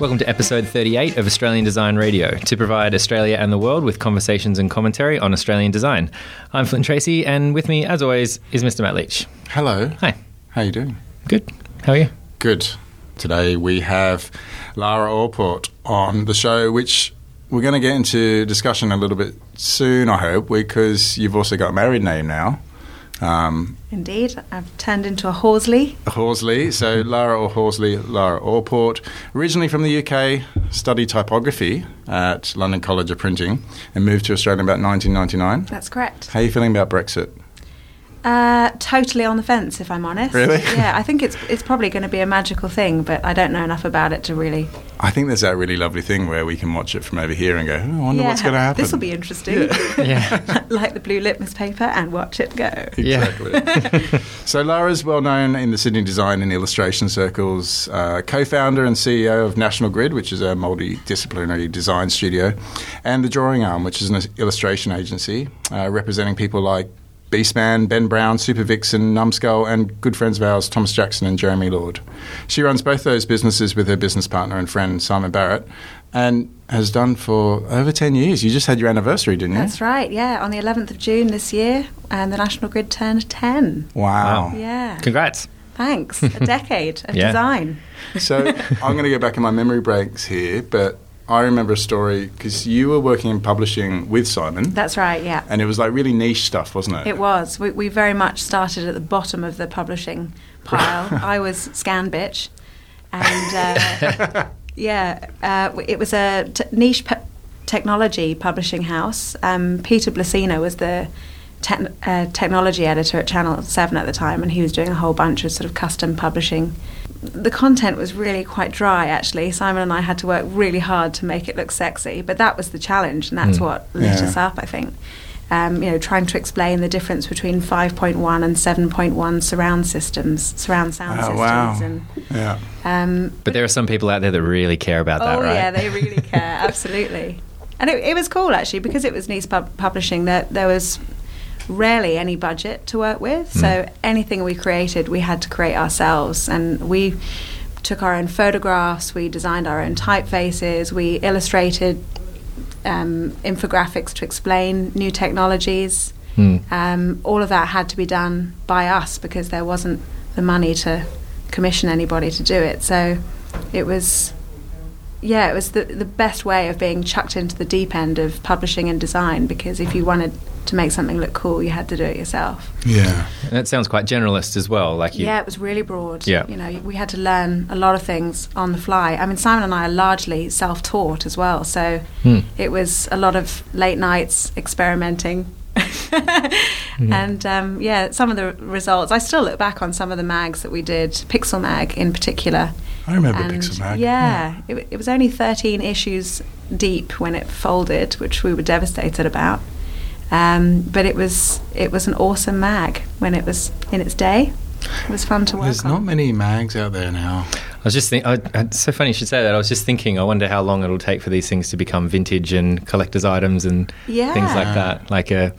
Welcome to episode 38 of Australian Design Radio, to provide Australia and the world with conversations and commentary on Australian design. I'm Flynn Tracy, and with me, as always, is Mr. Matt Leach. Hello. Hi. How are you doing? Good. How are you? Good. Today we have Lara Allport on the show, which we're going to get into discussion a little bit soon, I hope, because you've also got a married name now. Indeed, I've turned into a Horsley. So Lara or Horsley, Lara Allport, originally from the UK, studied typography at London College of Printing and moved to Australia about 1999. That's correct. How are you feeling about Brexit? Totally on the fence, if I'm honest. Really? Yeah, I think it's probably going to be a magical thing, but I don't know enough about it to really... I think there's that really lovely thing where we can watch it from over here and go, oh, I wonder what's going to happen. This will be interesting. Yeah. Like the blue litmus paper and watch it go. Exactly. Yeah. So Lara's well known in the Sydney design and illustration circles, co-founder and CEO of National Grid, which is a multidisciplinary design studio, and The Drawing Arm, which is an illustration agency representing people like Beastman, Ben Brown, Super Vixen, Numskull, and good friends of ours, Thomas Jackson and Jeremy Lord. She runs both those businesses with her business partner and friend, Simon Barrett, and has done for over 10 years. You just had your anniversary, didn't you? That's right, yeah. On the 11th of June this year, and the National Grid turned 10. Wow. Yeah. Congrats. Thanks. A decade of design. So I'm going to go back in my memory breaks here, but... I remember a story, because you were working in publishing with Simon. That's right, yeah. And it was like really niche stuff, wasn't it? It was. We very much started at the bottom of the publishing pile. I was Scan Bitch. And, it was a niche technology publishing house. Peter Blasino was the technology editor at Channel 7 at the time, and he was doing a whole bunch of sort of custom publishing. The content was really quite dry, actually. Simon and I had to work really hard to make it look sexy, but that was the challenge, and that's what lit us up, I think. Trying to explain the difference between 5.1 and 7.1 surround sound systems. Wow. But there are some people out there that really care about that, right? Oh, yeah, they really care, absolutely. And it was cool, actually, because it was niche publishing, that there was rarely any budget to work with, so anything we created we had to create ourselves, and we took our own photographs, we designed our own typefaces, we illustrated infographics to explain new technologies. All of that had to be done by us because there wasn't the money to commission anybody to do it, so it was the best way of being chucked into the deep end of publishing and design, because if you wanted to make something look cool, you had to do it yourself. Yeah. And that sounds quite generalist as well. Yeah, it was really broad. Yeah. You know, we had to learn a lot of things on the fly. I mean, Simon and I are largely self-taught as well, so it was a lot of late nights experimenting. And, some of the results, I still look back on some of the mags that we did, Pixel Mag in particular. I remember Pixel Mag. Yeah, yeah. It was only 13 issues deep when it folded, which we were devastated about. But it was an awesome mag when it was in its day. It was fun to work on. There's not many mags out there now. I was just thinking, it's so funny you should say that. I was just thinking, I wonder how long it'll take for these things to become vintage and collector's items and things like that. Like a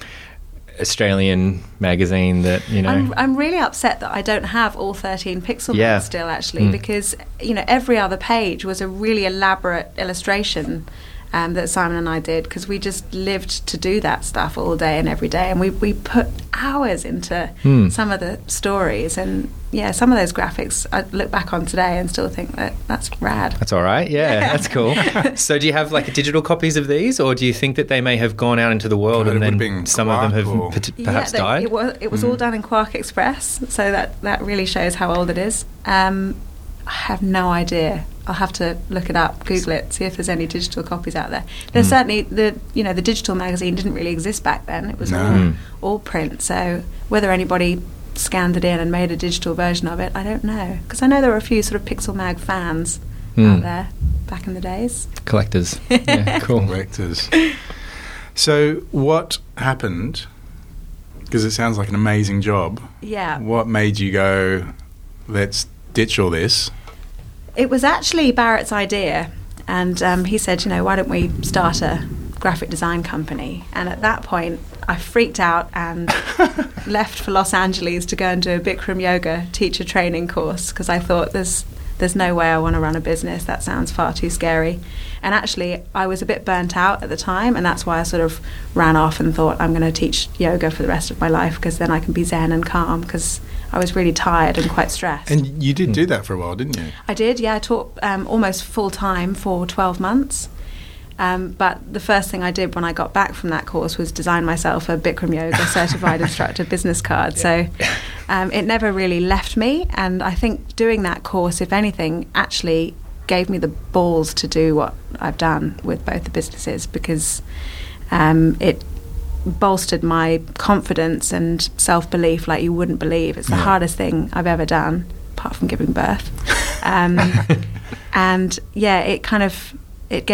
Australian magazine that, you know... I'm really upset that I don't have all 13 Pixel Mags still, actually, because, you know, every other page was a really elaborate illustration that Simon and I did, because we just lived to do that stuff all day and every day, and we put hours into some of the stories, and some of those graphics I look back on today and still think that's rad. That's all right, that's cool. So do you have like digital copies of these, or do you think that they may have gone out into the world and then some of them have perhaps died? It was all done in Quark Express, so that really shows how old it is. I have no idea. I'll have to look it up, Google it, see if there's any digital copies out there. There's certainly the digital magazine didn't really exist back then. It was all print. So whether anybody scanned it in and made a digital version of it, I don't know. Because I know there were a few sort of Pixel Mag fans out there back in the days. Collectors. Yeah, cool. Collectors. So what happened? Because it sounds like an amazing job. Yeah. What made you go, let's ditch all this? It was actually Barrett's idea, and he said, why don't we start a graphic design company? And at that point, I freaked out and left for Los Angeles to go and do a Bikram Yoga teacher training course, because I thought there's there's no way I want to run a business. That sounds far too scary. And actually, I was a bit burnt out at the time, and that's why I sort of ran off and thought, I'm going to teach yoga for the rest of my life, because then I can be zen and calm, because I was really tired and quite stressed. And you did do that for a while, didn't you? I did, yeah. I taught almost full-time for 12 months. But the first thing I did when I got back from that course was design myself a Bikram Yoga Certified Instructor business card. Yeah. So it never really left me. And I think doing that course, if anything, actually gave me the balls to do what I've done with both the businesses, because it bolstered my confidence and self-belief like you wouldn't believe. It's the hardest thing I've ever done, apart from giving birth. And, yeah, it kind of... It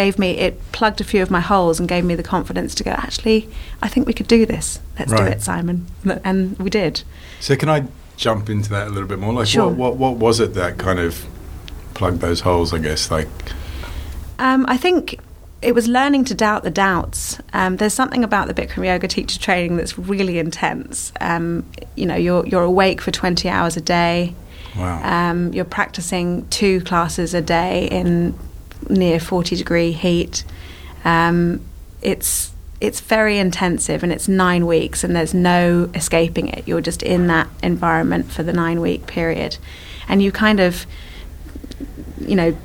plugged a few of my holes and gave me the confidence to go, actually, I think we could do this. Let's do it, Simon. And we did. So can I jump into that a little bit more? Like, sure. What was it that kind of plugged those holes, I guess? Like, I think it was learning to doubt the doubts. There's something about the Bikram Yoga teacher training that's really intense. You know, you're awake for 20 hours a day. Wow. You're practicing 2 classes a day in... near 40-degree heat. It's very intensive, and it's 9 weeks, and there's no escaping it. You're just in that environment for the 9-week period, and you kind of, you know,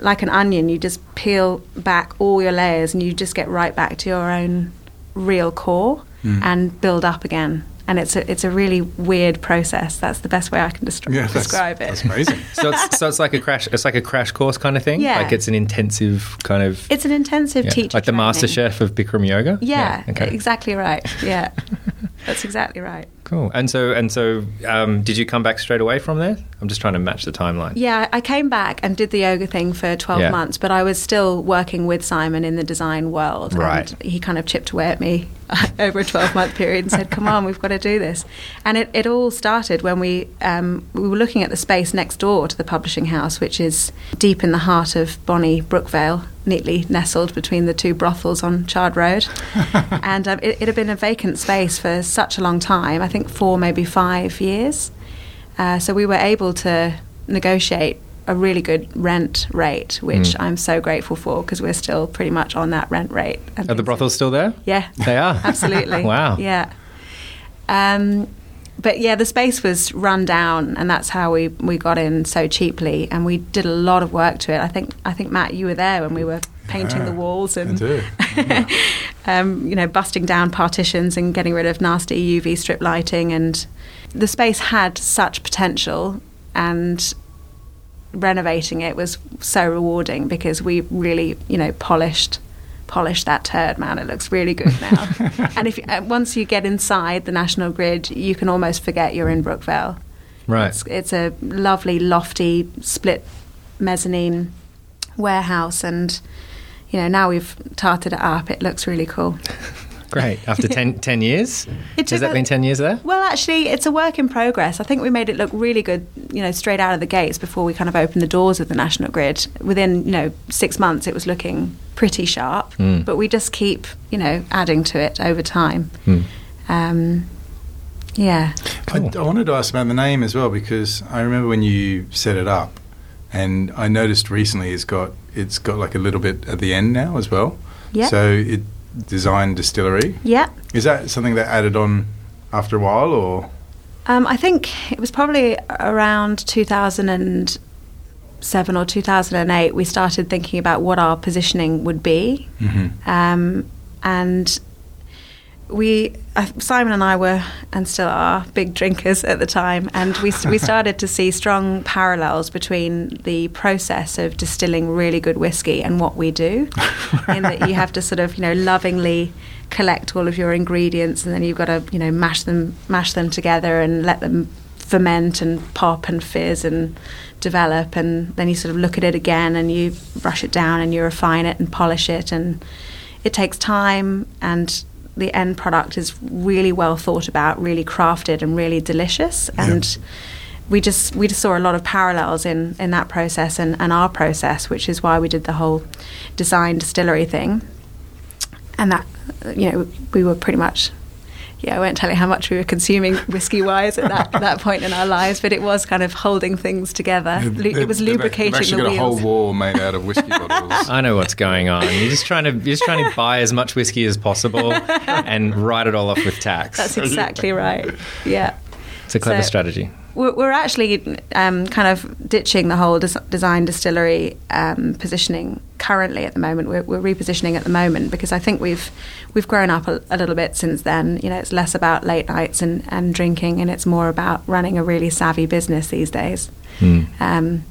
like an onion, you just peel back all your layers, and you just get right back to your own real core and build up again. And it's a really weird process. That's the best way I can describe it. That's amazing. So it's like a crash. It's like a crash course kind of thing. Yeah. Like it's an intensive kind of. It's an intensive teacher. Like the Master Chef of Bikram Yoga. Yeah. Okay. Exactly right. Yeah. That's exactly right. Cool. And so, did you come back straight away from there? I'm just trying to match the timeline. Yeah, I came back and did the yoga thing for 12 months, but I was still working with Simon in the design world. Right. And he kind of chipped away at me over a 12-month period and said, come on, we've got to do this. And it all started when we were looking at the space next door to the publishing house, which is deep in the heart of Bonnie Brookvale, neatly nestled between the 2 brothels on Chard Road. And it had been a vacant space for such a long time, I think 4, maybe 5 years. So we were able to negotiate a really good rent rate, which I'm so grateful for, because we're still pretty much on that rent rate. Are the brothels still there? Yeah. They are? Absolutely. Wow. Yeah. But yeah, the space was run down, and that's how we got in so cheaply, and we did a lot of work to it. I think Matt, you were there when we were painting the walls and you know, busting down partitions and getting rid of nasty UV strip lighting, and the space had such potential, and renovating it was so rewarding because we really, you know, polished that turd, man. It looks really good now. And if once you get inside the National Grid, you can almost forget you're in Brookvale. Right. It's a lovely, lofty, split mezzanine warehouse, and you know, now we've tarted it up. It looks really cool. Great. After 10 years? Has that been 10 years there? Well, actually, it's a work in progress. I think we made it look really good, you know, straight out of the gates before we kind of opened the doors of the National Grid. Within, you know, 6 months, it was looking pretty sharp, but we just keep, you know, adding to it over time. Yeah. Cool. I wanted to ask about the name as well, because I remember when you set it up, and I noticed recently it's got like a little bit at the end now as well. Yeah. So it... Design Distillery. Yeah. Is that something that added on after a while, or? I think it was probably around 2007 or 2008 we started thinking about what our positioning would be. And we, Simon and I were, and still are, big drinkers at the time, and we started to see strong parallels between the process of distilling really good whiskey and what we do, in that you have to sort of, you know, lovingly collect all of your ingredients, and then you've got to, you know, mash them together and let them ferment and pop and fizz and develop, and then you sort of look at it again and you brush it down and you refine it and polish it, and it takes time, and the end product is really well thought about, really crafted and really delicious. And we just saw a lot of parallels in that process and our process, which is why we did the whole Design Distillery thing. And that, you know, we were pretty much I won't tell you how much we were consuming whiskey-wise at that point in our lives, but it was kind of holding things together. It was lubricating the wheels. They've actually got a whole wall made out of whiskey bottles. I know what's going on. You're just trying to buy as much whiskey as possible and write it all off with tax. That's exactly right. Yeah, it's a clever strategy. We're actually kind of ditching the whole design distillery positioning currently at the moment. We're repositioning at the moment because I think we've grown up a little bit since then. You know, it's less about late nights and drinking, and it's more about running a really savvy business these days. Mm.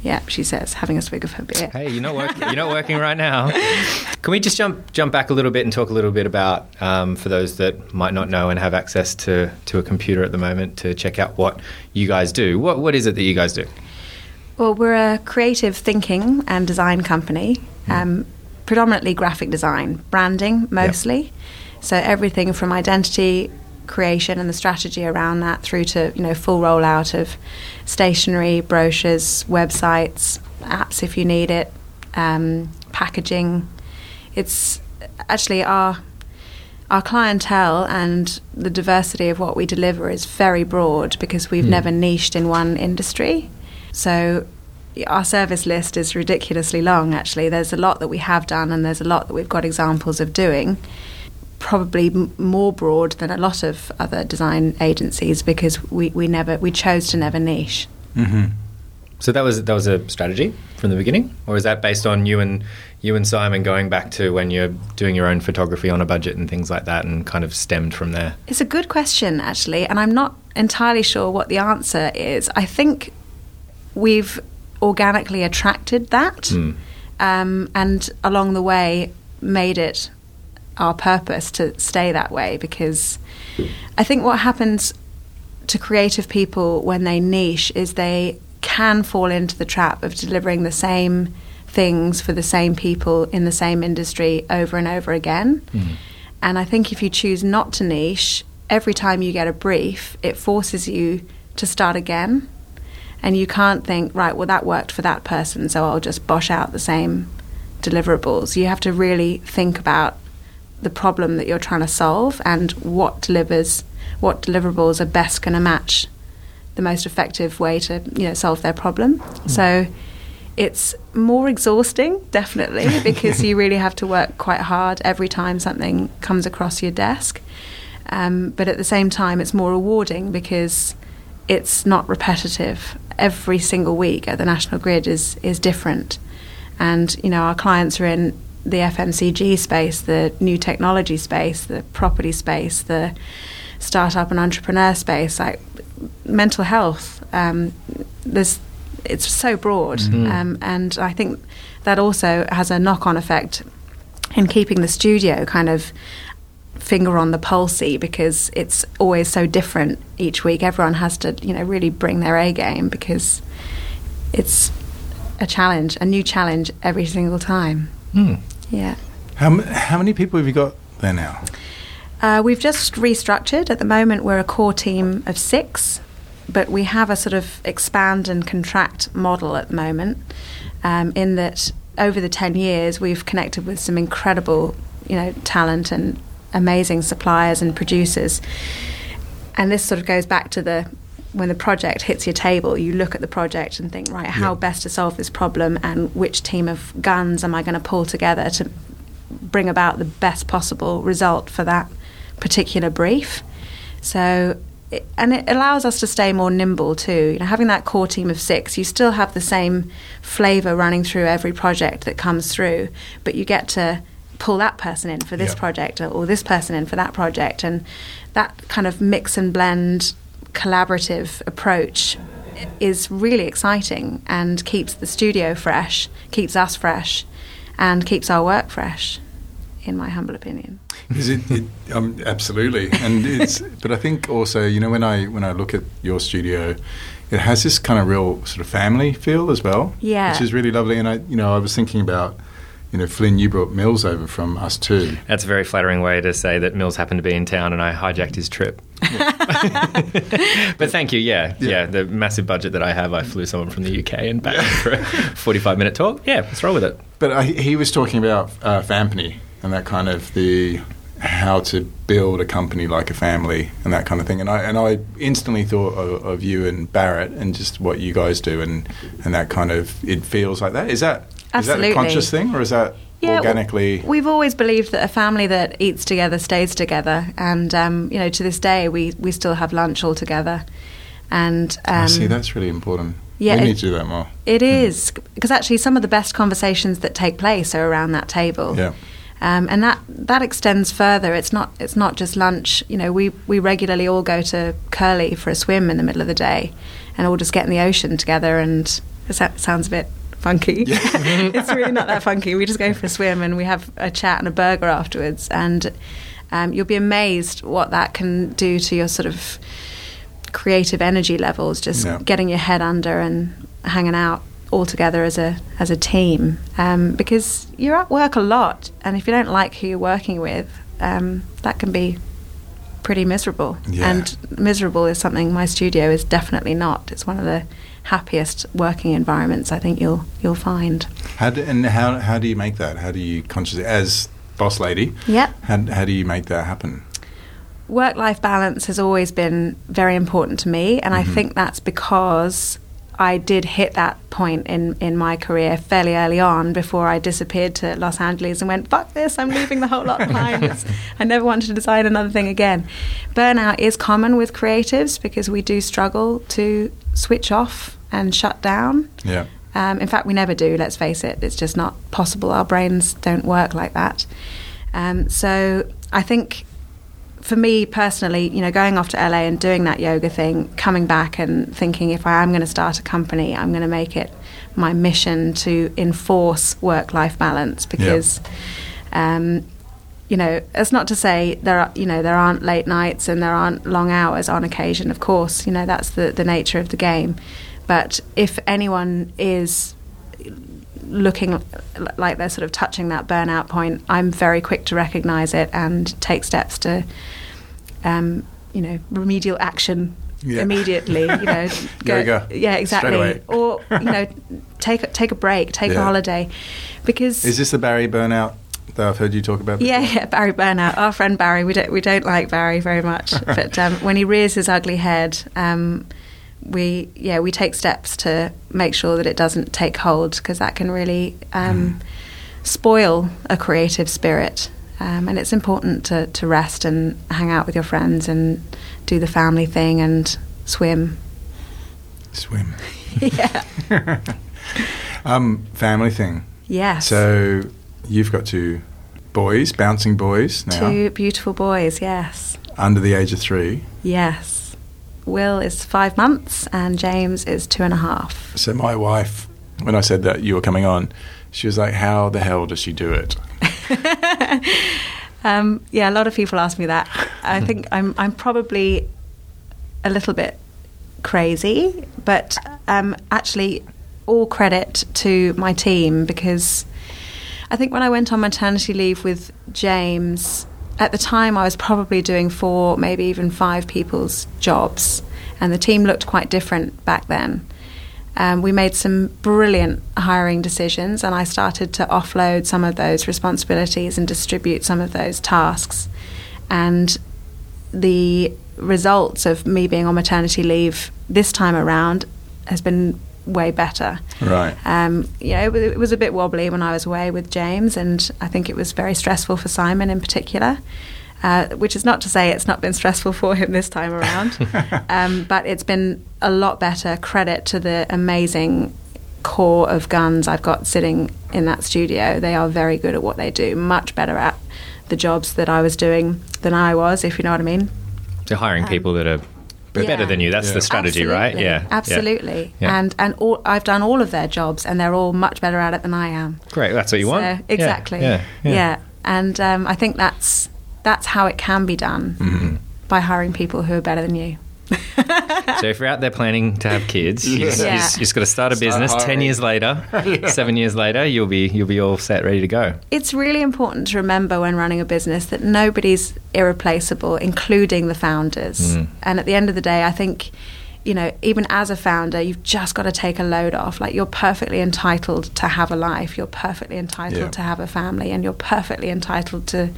Yeah, she says, having a swig of her beer. Hey, you're not working right now. Can we just jump back a little bit and talk a little bit about, for those that might not know and have access to a computer at the moment, to check out what you guys do. What is it that you guys do? Well, we're a creative thinking and design company, predominantly graphic design, branding mostly. Yep. So everything from identity creation and the strategy around that through to full rollout of stationery, brochures, websites, apps if you need it, packaging. It's actually our clientele and the diversity of what we deliver is very broad because we've never niched in one industry. So our service list is ridiculously long, actually. There's a lot that we have done and there's a lot that we've got examples of doing, probably more broad than a lot of other design agencies because we chose to never niche. Mm-hmm. So that was a strategy from the beginning, or is that based on you and Simon going back to when you're doing your own photography on a budget and things like that, and kind of stemmed from there? It's a good question actually, and I'm not entirely sure what the answer is. I think we've organically attracted that, and along the way made it our purpose to stay that way, because I think what happens to creative people when they niche is they can fall into the trap of delivering the same things for the same people in the same industry over and over again. Mm-hmm. And I think if you choose not to niche, every time you get a brief, it forces you to start again. And you can't think, right, well, that worked for that person, so I'll just bosh out the same deliverables. You have to really think about the problem that you're trying to solve and what deliverables are best going to match the most effective way to solve their problem. So it's more exhausting, definitely, because you really have to work quite hard every time something comes across your desk, but at the same time it's more rewarding because it's not repetitive. Every single week at the National Grid is different, and our clients are in the FMCG space, the new technology space, the property space, the startup and entrepreneur space, like mental health. It's so broad. Mm-hmm. And I think that also has a knock-on effect in keeping the studio kind of finger on the pulsey, because it's always so different each week. Everyone has to really bring their A game because it's a new challenge every single time. Mm. Yeah. How many people have you got there now? We've just restructured. At the moment, we're a core team of 6, but we have a sort of expand and contract model at the moment, in that over the 10 years, we've connected with some incredible, talent and amazing suppliers and producers. And this sort of goes back to when the project hits your table, you look at the project and think, right, how best to solve this problem and which team of guns am I going to pull together to bring about the best possible result for that particular brief. So, and it allows us to stay more nimble too. Having that core team of 6, you still have the same flavour running through every project that comes through, but you get to pull that person in for this project or this person in for that project, and that kind of mix and blend collaborative approach is really exciting and keeps the studio fresh, keeps us fresh, and keeps our work fresh, in my humble opinion. Is it absolutely, and it's. But I think also, when I look at your studio, it has this kind of real sort of family feel as well, which is really lovely. And I was thinking about. Flynn, you brought Mills over from us too. That's a very flattering way to say that Mills happened to be in town and I hijacked his trip. But thank you, the massive budget that I have, I flew someone from the UK and back for a 45-minute talk. Yeah, let's roll with it. But he was talking about Fampany and that kind of the how to build a company like a family and that kind of thing. And I instantly thought of you and Barrett and just what you guys do and that kind of, it feels like that. Is that a conscious thing, or is that organically? We've always believed that a family that eats together stays together, and to this day we still have lunch all together. And I see, that's really important. Yeah, we need to do that more. It is, because actually some of the best conversations that take place are around that table. Yeah. And that extends further. It's not just lunch. We regularly all go to Curly for a swim in the middle of the day, and all just get in the ocean together. And that sounds a bit funky. Yeah. It's really not that funky. We just go for a swim and we have a chat and a burger afterwards. And you'll be amazed what that can do to your sort of creative energy levels. Just getting your head under and hanging out all together as a team, because you're at work a lot, and if you don't like who you're working with, that can be pretty miserable. Yeah. And miserable is something my studio is definitely not. It's one of the happiest working environments I think you'll find. How do you make that? How do you consciously, as boss lady? Yeah. How do you make that happen? Work-life balance has always been very important to me, and I think that's because I did hit that point in my career fairly early on, before I disappeared to Los Angeles and went, fuck this, I'm leaving the whole lot behind. I never wanted to design another thing again. Burnout is common with creatives because we do struggle to switch off and shut down. Yeah. In fact, we never do, let's face it. It's just not possible. Our brains don't work like that. So I think, for me personally, going off to LA and doing that yoga thing, coming back and thinking, if I am going to start a company, I'm going to make it my mission to enforce work-life balance, because, it's not to say there aren't late nights and there aren't long hours on occasion. Of course, that's the nature of the game. But if anyone is looking like they're sort of touching that burnout point, I'm very quick to recognise it and take steps to, remedial action immediately. Yoga. Yeah, exactly. Straight away. Or take a break, take a holiday, because is this the Barry burnout that I've heard you talk about before? Yeah, Barry burnout. Our friend Barry, we don't like Barry very much, but when he rears his ugly head, we take steps to make sure that it doesn't take hold, because that can really spoil a creative spirit, and it's important to rest and hang out with your friends and do the family thing and swim. Yeah. Family thing. Yes. So you've got two boys, bouncing boys now. Two beautiful boys, yes. Under the age of 3. Yes. Will is 5 months and James is 2.5. So my wife, when I said that you were coming on, she was like, how the hell does she do it? A lot of people ask me that. I think I'm probably a little bit crazy, but actually all credit to my team, because I think when I went on maternity leave with James, at the time, I was probably doing 4, maybe even 5 people's jobs, and the team looked quite different back then. We made some brilliant hiring decisions, and I started to offload some of those responsibilities and distribute some of those tasks. And the results of me being on maternity leave this time around has been way better. Right. It was a bit wobbly when I was away with James, and I think it was very stressful for Simon in particular, which is not to say it's not been stressful for him this time around. But it's been a lot better. Credit to the amazing core of guns I've got sitting in that studio. They are very good at what they do, much better at the jobs that I was doing than I was, if you know what I mean. So hiring people that are better than you. That's the strategy, absolutely. Right? Yeah. Absolutely. Yeah. And all, I've done all of their jobs, and they're all much better at it than I am. Great. That's what you want. Exactly. Yeah. And I think that's how it can be done, by hiring people who are better than you. So if you're out there planning to have kids, you just got to start a business. 10 years later, 7 years later, you'll be all set, ready to go. It's really important to remember when running a business that nobody's irreplaceable, including the founders. And at the end of the day, I think, even as a founder, you've just got to take a load off. Like, you're perfectly entitled to have a life. You're perfectly entitled to have a family, and you're perfectly entitled to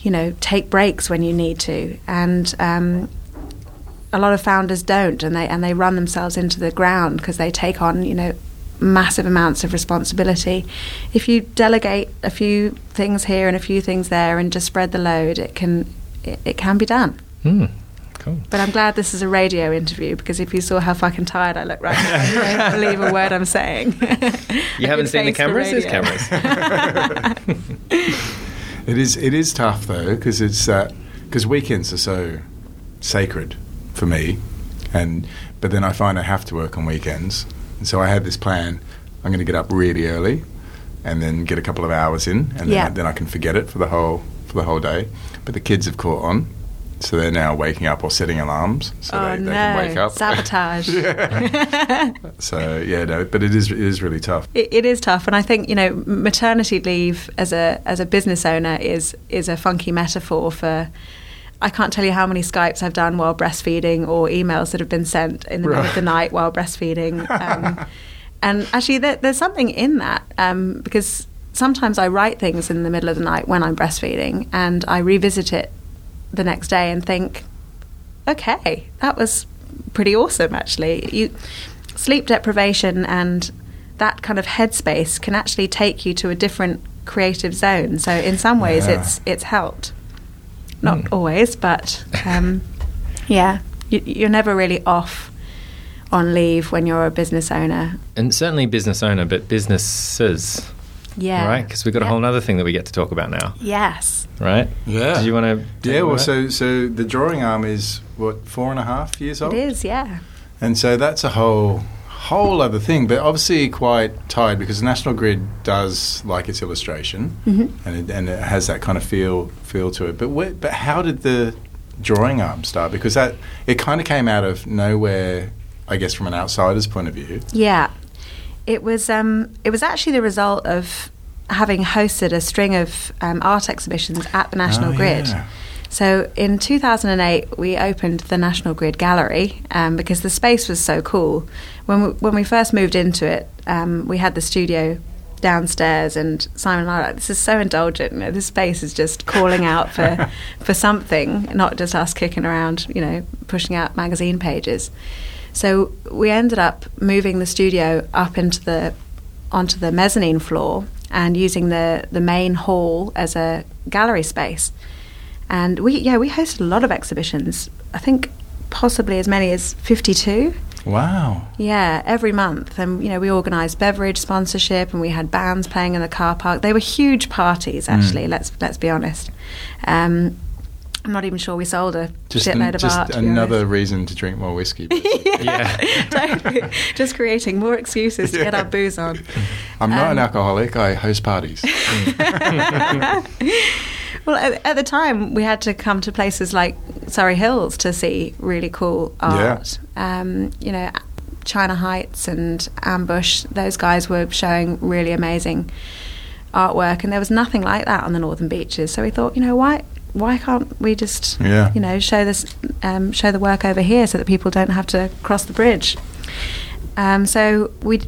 you know, take breaks when you need to. And a lot of founders don't, and they run themselves into the ground because they take on, you know, massive amounts of responsibility. If you delegate a few things here and a few things there and just spread the load, it can be done. Cool. But I'm glad this is a radio interview, because if you saw how fucking tired I look right now, you won't believe a word I'm saying. You haven't seen the cameras? There's cameras. It is tough though, because it's because weekends are so sacred for me, but then I find I have to work on weekends. And so I had this plan: I'm going to get up really early, and then get a couple of hours in, and then I can forget it for the whole day. But the kids have caught on, so they're now waking up or setting alarms so they can wake up. Sabotage. So but it is really tough. It is tough, and I think, you know, maternity leave as a business owner is a funky metaphor for. I can't tell you how many Skypes I've done while breastfeeding, or emails that have been sent in the middle of the night while breastfeeding. And actually, there's something in that, because sometimes I write things in the middle of the night when I'm breastfeeding, and I revisit it the next day and think, okay, that was pretty awesome, actually. Sleep deprivation and that kind of headspace can actually take you to a different creative zone. So in some ways, it's helped. Not always, but you're never really off on leave when you're a business owner. And certainly business owner, but businesses. Yeah. Right? Because we've got a whole other thing that we get to talk about now. Yes. Right? Yeah. Do you want to... Yeah, well, so the Drawing Arm is, what, 4.5 years old? It is, yeah. And so that's a whole other thing, but obviously quite tied, because National Grid does like its illustration, mm-hmm. and it has that kind of feel to it. But how did the Drawing Arm start? Because that it kind of came out of nowhere, I guess, from an outsider's point of view. Yeah, it was actually the result of having hosted a string of art exhibitions at the National Grid. Yeah. So in 2008, we opened the National Grid Gallery because the space was so cool. When we first moved into it, we had the studio downstairs, and Simon and I were like, this is so indulgent. You know, this space is just calling out for something, not just us kicking around, you know, pushing out magazine pages. So we ended up moving the studio up onto the mezzanine floor and using the main hall as a gallery space. And we hosted a lot of exhibitions. I think possibly as many as 52. Wow. Yeah, every month. And, you know, we organised beverage sponsorship, and we had bands playing in the car park. They were huge parties, actually, let's be honest. I'm not even sure we sold a shitload of art. Just another reason to drink more whiskey. Yeah. Just creating more excuses to get our booze on. I'm not an alcoholic. I host parties. Well, at the time, we had to come to places like Surrey Hills to see really cool art. Yeah. You know, China Heights and Ambush, those guys were showing really amazing artwork, and there was nothing like that on the northern beaches. So we thought, you know, why can't we just, you know, show the work over here so that people don't have to cross the bridge? So we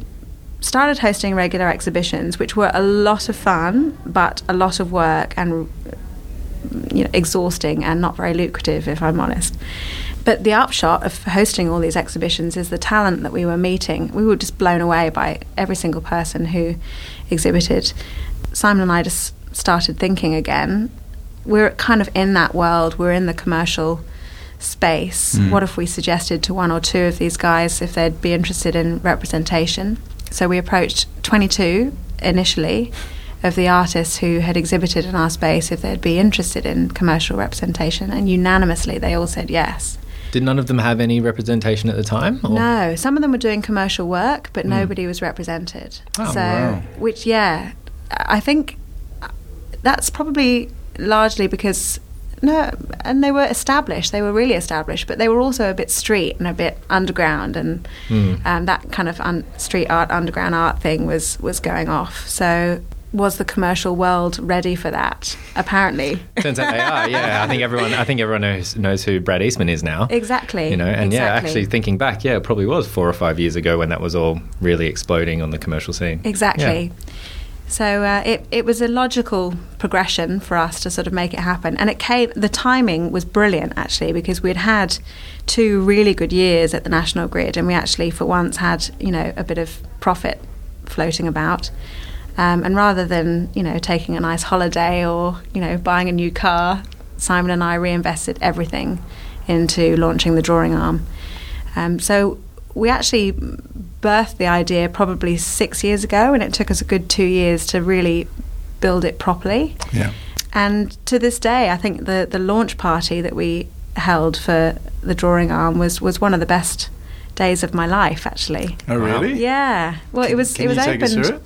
started hosting regular exhibitions, which were a lot of fun, but a lot of work and, you know, exhausting and not very lucrative, if I'm honest. But the upshot of hosting all these exhibitions is the talent that we were meeting. We were just blown away by every single person who exhibited. Simon and I just started thinking again, we're kind of in that world, we're in the commercial space. What if we suggested to one or two of these guys if they'd be interested in representation? So we approached 22 initially of the artists who had exhibited in our space if they'd be interested in commercial representation, and unanimously they all said yes. Did none of them have any representation at the time? Or? No, some of them were doing commercial work, but nobody was represented. Oh, so, wow. Which, yeah, I think that's probably largely because, no, and they were established, they were really established, but they were also a bit street and a bit underground, and that kind of street art, underground art thing was going off. So was the commercial world ready for that? Apparently. Turns out they are, yeah. I think everyone knows who Brad Eastman is now. Exactly. You know, and actually thinking back, it probably was 4 or 5 years ago when that was all really exploding on the commercial scene. Exactly. Yeah. So it was a logical progression for us to sort of make it happen. And it came, the timing was brilliant, actually, because we'd had 2 really good years at the National Grid, and we actually for once had, you know, a bit of profit floating about. And rather than, you know, taking a nice holiday or, you know, buying a new car, Simon and I reinvested everything into launching the Drawing Arm. So we actually birthed the idea probably 6 years ago, and it took us a good 2 years to really build it properly. Yeah. And to this day, I think the launch party that we held for the Drawing Arm was one of the best days of my life, actually. Oh, really? Yeah. Well, it was opened. Can you take us through it?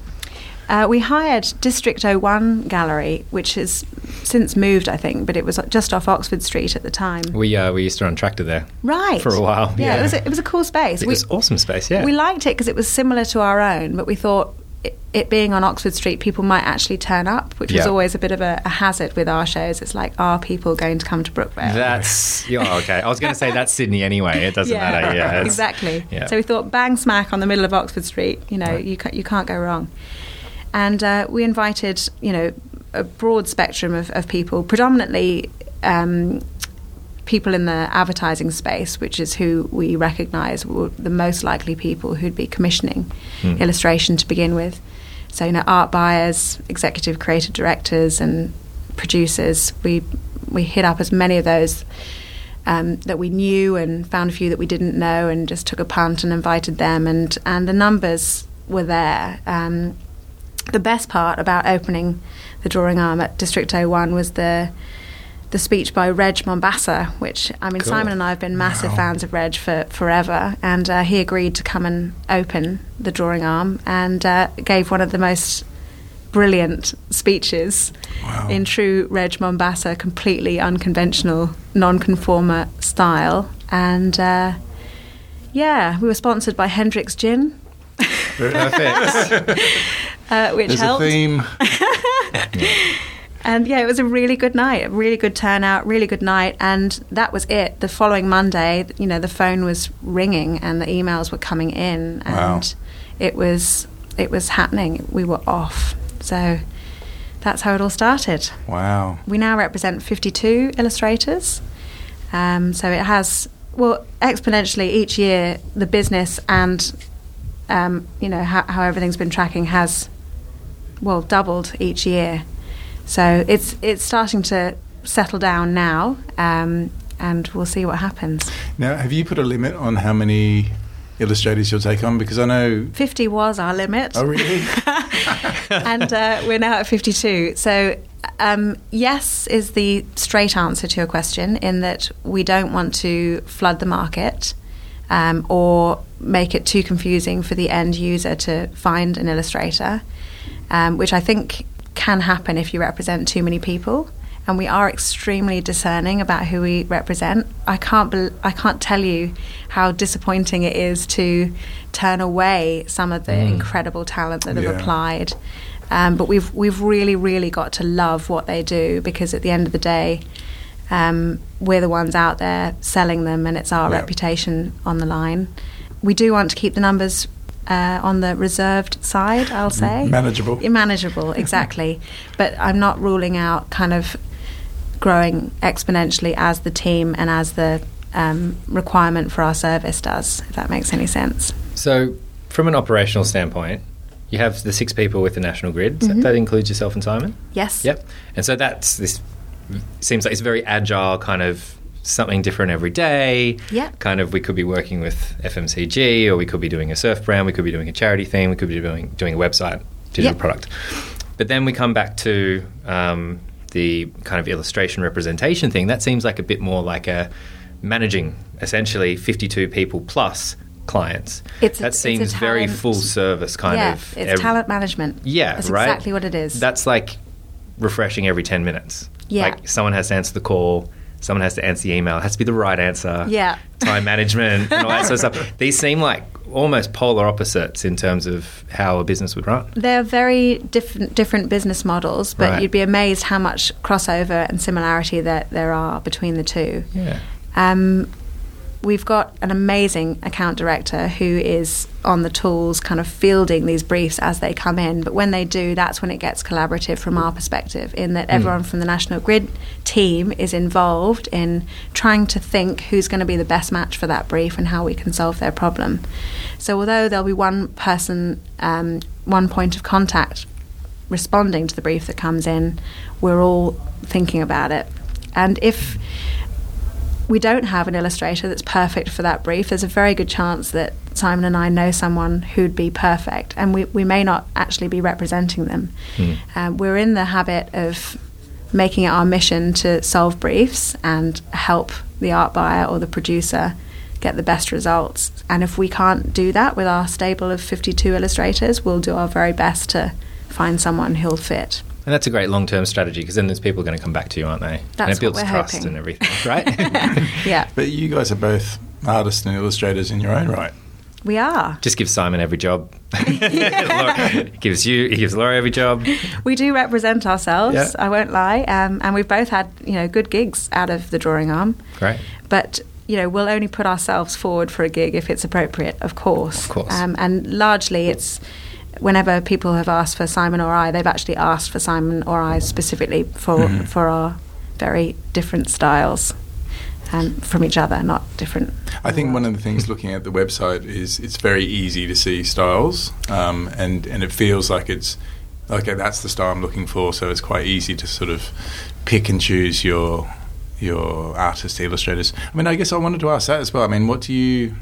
We hired District 01 Gallery, which has since moved, I think, but it was just off Oxford Street at the time. We used to run tractor there, right, for a while. Yeah, yeah. It was a cool space. It was awesome space. Yeah, we liked it because it was similar to our own, but we thought it being on Oxford Street, people might actually turn up, which was always a bit of a hazard with our shows. It's like, are people going to come to Brookvale? That's okay. I was going to say that's Sydney anyway. It doesn't matter. Yeah, exactly. Yeah. So we thought, bang smack on the middle of Oxford Street. You know, right. You can't go wrong. And we invited, you know, a broad spectrum of people, predominantly people in the advertising space, which is who we recognise were the most likely people who'd be commissioning illustration to begin with. So, you know, art buyers, executive creative directors and producers. We hit up as many of those that we knew, and found a few that we didn't know, and just took a punt and invited them. And the numbers were there. The best part about opening the Drawing Arm at District 01 was the speech by Reg Mombassa, which, I mean, cool. Simon and I have been massive fans of Reg for forever, and he agreed to come and open the Drawing Arm, and gave one of the most brilliant speeches in true Reg Mombassa, completely unconventional, non-conformer style. And, we were sponsored by Hendrix Gin. Perfect. Which There's helped. A theme. And it was a really good night, a really good turnout, really good night, and that was it. The following Monday, you know, the phone was ringing and the emails were coming in, and it was happening. We were off. So that's how it all started. Wow. We now represent 52 illustrators. So it has, exponentially each year, the business and how everything's been tracking has doubled each year, so it's starting to settle down now, and we'll see what happens. Now, have you put a limit on how many illustrators you'll take on? Because I know 50 was our limit. Oh, really? And we're now at 52. So yes is the straight answer to your question, in that we don't want to flood the market or make it too confusing for the end user to find an illustrator, which I think can happen if you represent too many people. And we are extremely discerning about who we represent. I can't tell you how disappointing it is to turn away some of the incredible talent that have applied. But we've really, really got to love what they do, because at the end of the day, we're the ones out there selling them, and it's our reputation on the line. We do want to keep the numbers on the reserved side, I'll say. Manageable. Manageable, exactly. But I'm not ruling out kind of growing exponentially as the team and as the requirement for our service does, if that makes any sense. So from an operational standpoint, you have the 6 people with the National Grid. Mm-hmm. That includes yourself and Simon? Yes. Yep. And so that's this... seems like it's very agile, kind of something different every day. Yeah. Kind of, we could be working with FMCG, or we could be doing a surf brand, we could be doing a charity thing, we could be doing a website, digital product. But then we come back to the kind of illustration representation thing. That seems like a bit more like a managing, essentially, 52 people plus clients. That seems very full service kind of. Yeah, it's talent management. Yeah, that's right? Exactly what it is. That's like refreshing every 10 minutes. Yeah. Like, someone has to answer the call, someone has to answer the email, it has to be the right answer, time management and all that sort of stuff. These seem like almost polar opposites in terms of how a business would run. They're very different business models, but you'd be amazed how much crossover and similarity that there are between the two. Yeah. We've got an amazing account director who is on the tools, kind of fielding these briefs as they come in. But when they do, that's when it gets collaborative from our perspective, in that everyone from the National Grid team is involved in trying to think who's going to be the best match for that brief and how we can solve their problem. So although there'll be one person, one point of contact responding to the brief that comes in, we're all thinking about it. And if we don't have an illustrator that's perfect for that brief, there's a very good chance that Simon and I know someone who'd be perfect, and we may not actually be representing them. We're in the habit of making it our mission to solve briefs and help the art buyer or the producer get the best results. And if we can't do that with our stable of 52 illustrators, we'll do our very best to find someone who'll fit. And that's a great long-term strategy, because then those people are going to come back to you, aren't they? That's and it builds what we're trust hoping. And everything, right? Yeah. But you guys are both artists and illustrators in your own right. We are. Just give Simon every job. He gives Lara every job. We do represent ourselves, yeah. I won't lie. And we've both had, good gigs out of the Drawing Arm. Great. But, we'll only put ourselves forward for a gig if it's appropriate, of course. Of course. And largely it's... Whenever people have asked for Simon or I, they've actually asked for Simon or I specifically for our very different styles from each other, not different. I think one of the things looking at the website is it's very easy to see styles, and it feels like it's, okay, that's the style I'm looking for, so it's quite easy to sort of pick and choose your artist illustrators. I mean, I guess I wanted to ask that as well. I mean, what do you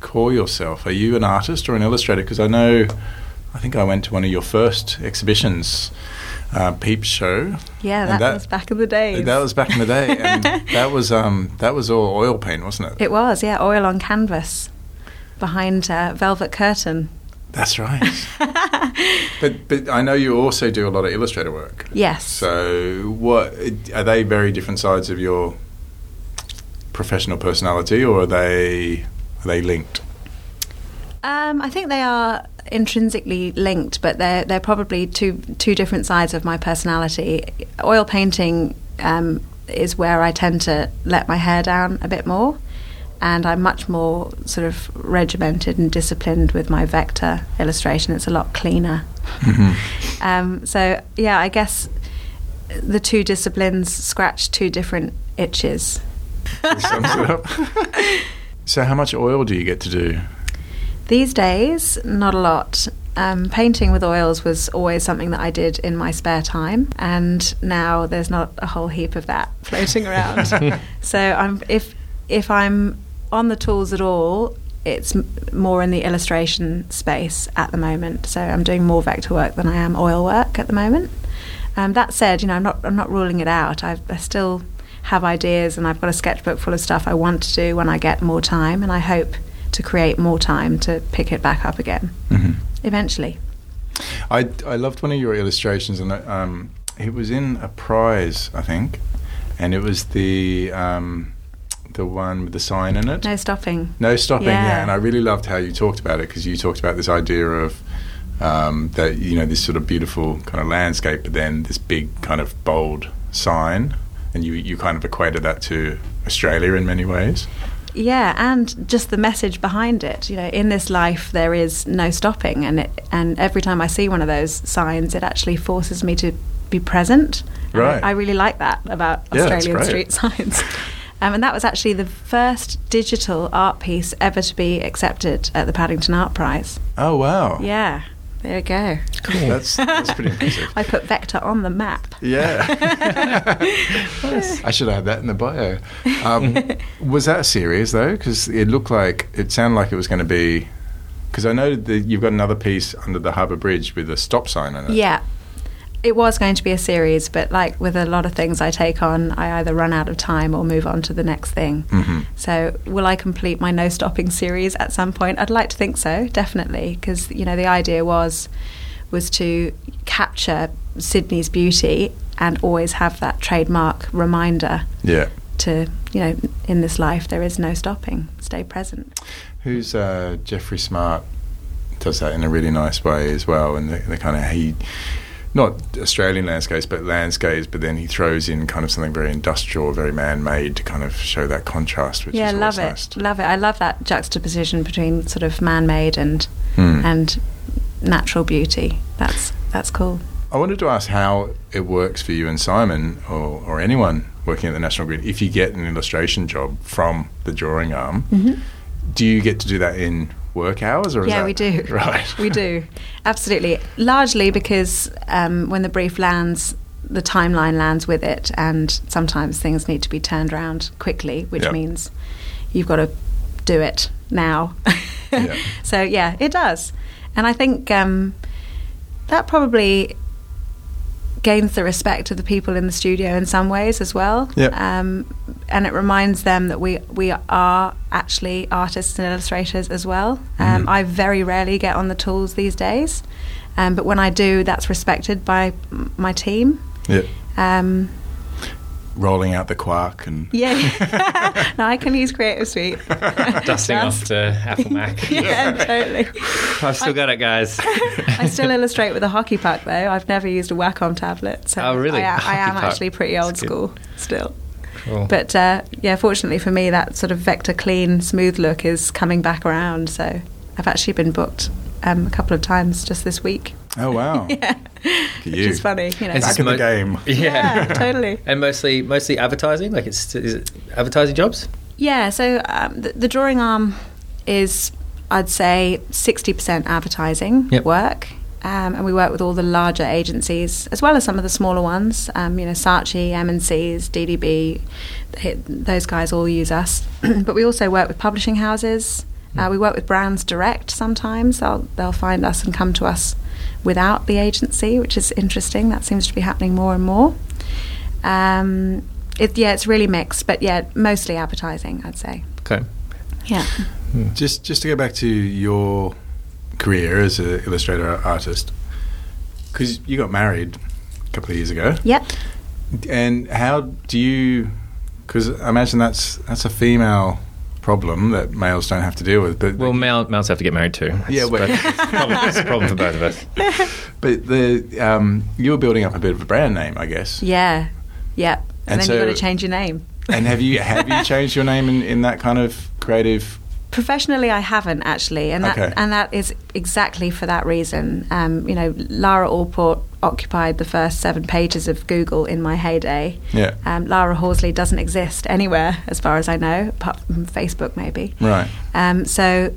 call yourself? Are you an artist or an illustrator? Because I think I went to one of your first exhibitions, Peep Show. Yeah, that was back in the day. And that was all oil paint, wasn't it? It was, yeah, oil on canvas behind velvet curtain. That's right. But I know you also do a lot of illustrator work. Yes. So what are they? Very different sides of your professional personality, or are they linked? I think they are intrinsically linked, but they're probably two different sides of my personality. Oil painting is where I tend to let my hair down a bit more, and I'm much more sort of regimented and disciplined with my vector illustration. It's a lot cleaner. So yeah, I guess the two disciplines scratch two different itches. That sums it up. So how much oil do you get to do? These days, not a lot. Painting with oils was always something that I did in my spare time, and now there's not a whole heap of that floating around. So if I'm on the tools at all, it's more in the illustration space at the moment. So I'm doing more vector work than I am oil work at the moment. That said, I'm not ruling it out. I still have ideas, and I've got a sketchbook full of stuff I want to do when I get more time, and I hope to create more time to pick it back up again eventually. I loved one of your illustrations, and it was in a prize, I think, and it was the one with the sign in it. No stopping. Yeah. And I really loved how you talked about it, because you talked about this idea of that this sort of beautiful kind of landscape, but then this big kind of bold sign, and you kind of equated that to Australia in many ways. Yeah, and just the message behind it. In this life there is no stopping, and every time I see one of those signs, it actually forces me to be present. Right. I really like that about Australian street signs. And that was actually the first digital art piece ever to be accepted at the Paddington Art Prize. Oh, wow. Yeah. There you go. Cool. That's pretty impressive. I put vector on the map. Yeah. Yes. I should add that in the bio. Was that serious, though? Because it sounded like it was going to be... Because I know that you've got another piece under the Harbour Bridge with a stop sign on it. Yeah. It was going to be a series, but like with a lot of things I take on, I either run out of time or move on to the next thing. So will I complete my No Stopping series at some point? I'd like to think so, definitely, because, the idea was to capture Sydney's beauty and always have that trademark reminder to, in this life there is no stopping, stay present. Who's Geoffrey Smart does that in a really nice way as well, and the kind of... not Australian landscapes, but landscapes, but then he throws in kind of something very industrial, very man-made to kind of show that contrast, which is always nice. Yeah, love it. I love that juxtaposition between sort of man-made and natural beauty. That's cool. I wanted to ask how it works for you and Simon, or anyone working at the National Grid, if you get an illustration job from the Drawing Arm, mm-hmm. do you get to do that in work hours? Or yeah, is that... we do. Right. We do. Absolutely. Largely because when the brief lands, the timeline lands with it, and sometimes things need to be turned around quickly, which means you've got to do it now. Yep. So, yeah, it does. And I think that probably... gains the respect of the people in the studio in some ways as well. Yep. And it reminds them that we are actually artists and illustrators as well. I very rarely get on the tools these days, but when I do, that's respected by my team. Yep. Rolling out the quark and... Yeah. No, I can use Creative Suite. Dusting off to Apple Mac. Yeah, totally. I've still got it, guys. I still illustrate with a hockey puck, though. I've never used a Wacom tablet. So oh, really? I am actually pretty old school still. Cool. But, yeah, fortunately for me, that sort of vector clean, smooth look is coming back around. So I've actually been booked a couple of times just this week. Oh, wow. Yeah. Which is funny, you know. Back in the game. Yeah, totally. And mostly advertising? Like, is it advertising jobs? Yeah, so the Drawing Arm is, I'd say, 60% advertising work. And we work with all the larger agencies, as well as some of the smaller ones. You know, Saatchi, M&Cs, DDB, those guys all use us. But we also work with publishing houses. We work with brands direct sometimes. They'll find us and come to us without the agency, which is interesting. That seems to be happening more and more. It's really mixed, but yeah, mostly advertising, I'd say. Okay. Yeah. Just to go back to your career as an illustrator artist, because you got married a couple of years ago. Yep. And how do you? Because I imagine that's a female problem that males don't have to deal with, but males have to get married too. Yeah, well, it's a problem for both of us. But you were building up a bit of a brand name, I guess. Yeah, yeah. And then so, you've got to change your name. And have you changed your name in that kind of creative? Professionally, I haven't actually, and that is exactly for that reason. You know, Lara Allport occupied the first 7 pages of Google in my heyday. Yeah. Lara Horsley doesn't exist anywhere, as far as I know, apart from Facebook maybe. Right. So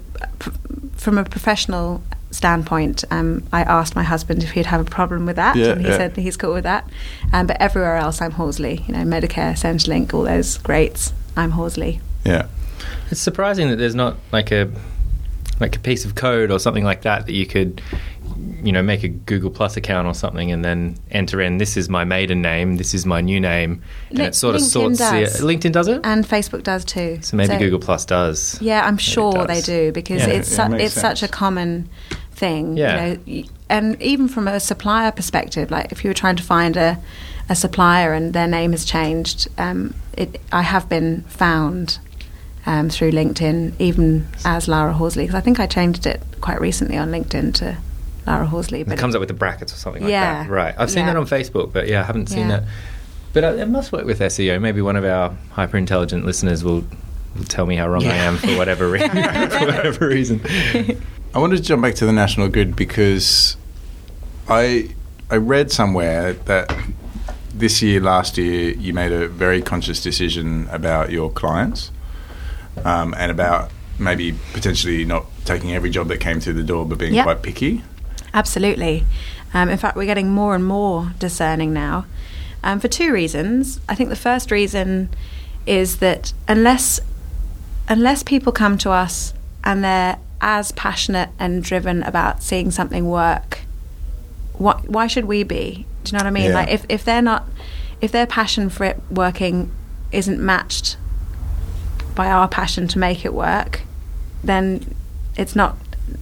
from a professional standpoint, I asked my husband if he'd have a problem with that, and he said he's cool with that. But everywhere else, I'm Horsley. You know, Medicare, Centrelink, all those greats, I'm Horsley. Yeah. It's surprising that there's not like a piece of code or something like that you could... you know, make a Google Plus account or something and then enter in, this is my maiden name, this is my new name, and it sort of sorts does. LinkedIn does it? And Facebook does too. So maybe Google Plus does. Yeah, I'm sure they do because it's such a common thing. Yeah. You know, and even from a supplier perspective, like if you were trying to find a supplier and their name has changed, I have been found through LinkedIn, even as Lara Horsley, because I think I changed it quite recently on LinkedIn to... Lara Horsley. But it comes up with the brackets or something like that. Right. I've seen that on Facebook, but I haven't seen that. But it must work with SEO. Maybe one of our hyper-intelligent listeners will tell me how wrong I am for whatever reason. I wanted to jump back to the National Grid because I read somewhere that last year, you made a very conscious decision about your clients and about maybe potentially not taking every job that came through the door, but being quite picky. Absolutely. In fact, we're getting more and more discerning now for 2 reasons. I think the first reason is that unless people come to us and they're as passionate and driven about seeing something work, why should we be? Do you know what I mean? Yeah. Like if their passion for it working isn't matched by our passion to make it work, then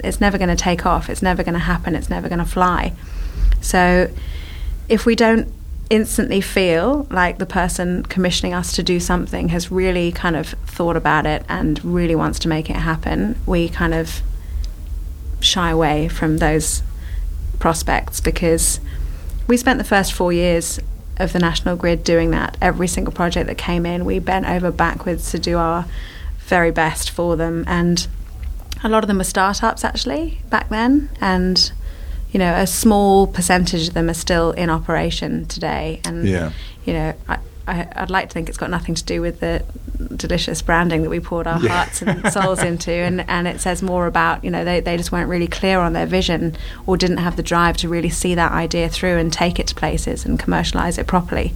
it's never going to take off, it's never going to happen, it's never going to fly. So if we don't instantly feel like the person commissioning us to do something has really kind of thought about it and really wants to make it happen, we kind of shy away from those prospects because We spent the first 4 years of the National Grid doing that. Every single project that came in, we bent over backwards to do our very best for them. And a lot of them were startups, actually, back then. And, you know, a small percentage of them are still in operation today. And, you know, I'd like to think it's got nothing to do with the delicious branding that we poured our hearts and souls into, and it says more about, you know, they just weren't really clear on their vision or didn't have the drive to really see that idea through and take it to places and commercialise it properly.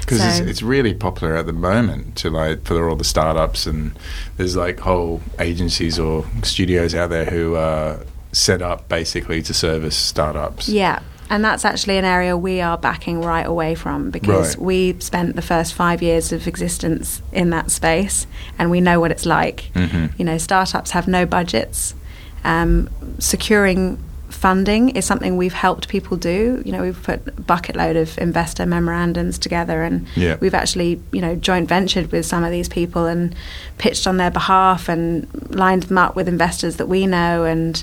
Because it's really popular at the moment to, like, for all the startups, and there's like whole agencies or studios out there who are set up basically to service startups. Yeah. And that's actually an area we are backing right away from, because we spent the first 5 years of existence in that space and we know what it's like. Mm-hmm. You know, startups have no budgets. Securing funding is something we've helped people do. You know, we've put a bucket load of investor memorandums together, and we've actually, you know, joint ventured with some of these people and pitched on their behalf and lined them up with investors that we know. And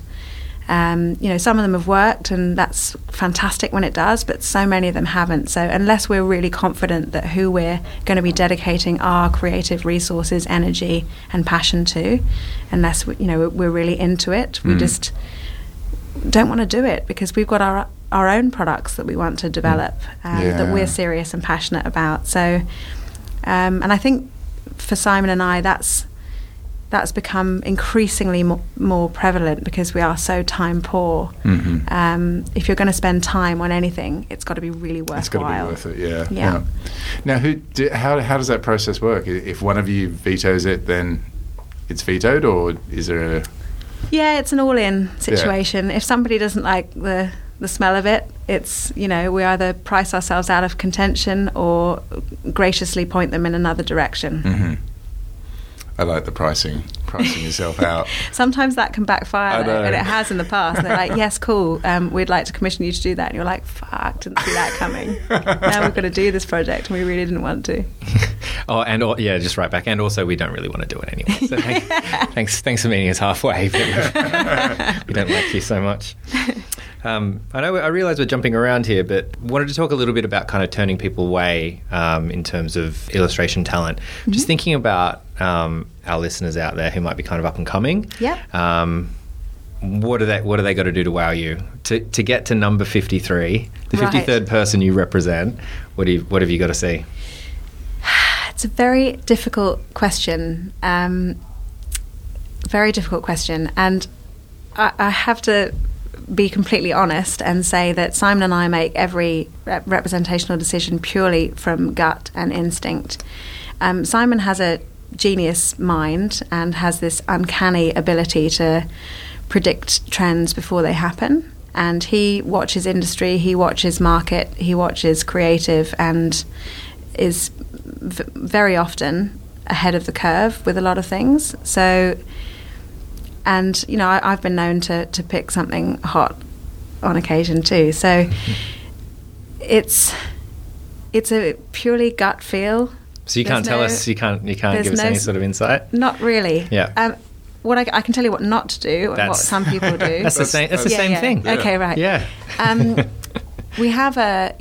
you know, some of them have worked, and that's fantastic when it does, but so many of them haven't. So unless we're really confident that who we're going to be dedicating our creative resources, energy and passion to, unless we, you know, we're really into it, we just don't want to do it, because we've got our own products that we want to develop that we're serious and passionate about. So and I think for Simon and I, that's become increasingly more prevalent, because we are so time poor. Mm-hmm. If you're going to spend time on anything, it's got to be really worthwhile. It's got to be worth it, yeah. Now, how does that process work? If one of you vetoes it, then it's vetoed, or is there a... Yeah, it's an all-in situation. Yeah. If somebody doesn't like the smell of it, it's, you know, we either price ourselves out of contention or graciously point them in another direction. Mm-hmm. I like the pricing yourself out. Sometimes that can backfire, though, and it has in the past. And they're like, yes, cool, we'd like to commission you to do that. And you're like, fuck, didn't see that coming. Now we've got to do this project, and we really didn't want to. Just right back. And also, we don't really want to do it anyway. So thanks for meeting us halfway. But we don't like you so much. I know I realise we're jumping around here, but wanted to talk a little bit about kind of turning people away in terms of illustration talent. Mm-hmm. Just thinking about our listeners out there who might be kind of up and coming. Yeah. What do they got to do to wow you to get to number 53, the 53rd person you represent? What have you got to see? It's a very difficult question. And I have to be completely honest and say that Simon and I make every representational decision purely from gut and instinct. Simon has a genius mind and has this uncanny ability to predict trends before they happen, and he watches industry, he watches market, he watches creative, and is very often ahead of the curve with a lot of things. So, and, you know, I've been known to pick something hot on occasion too. So it's a purely gut feel. So you can't tell us, you can't give us any sort of insight? Not really. Yeah. What I can tell you what not to do, and what some people do. That's the same thing. Yeah. Okay, right. Yeah. We have a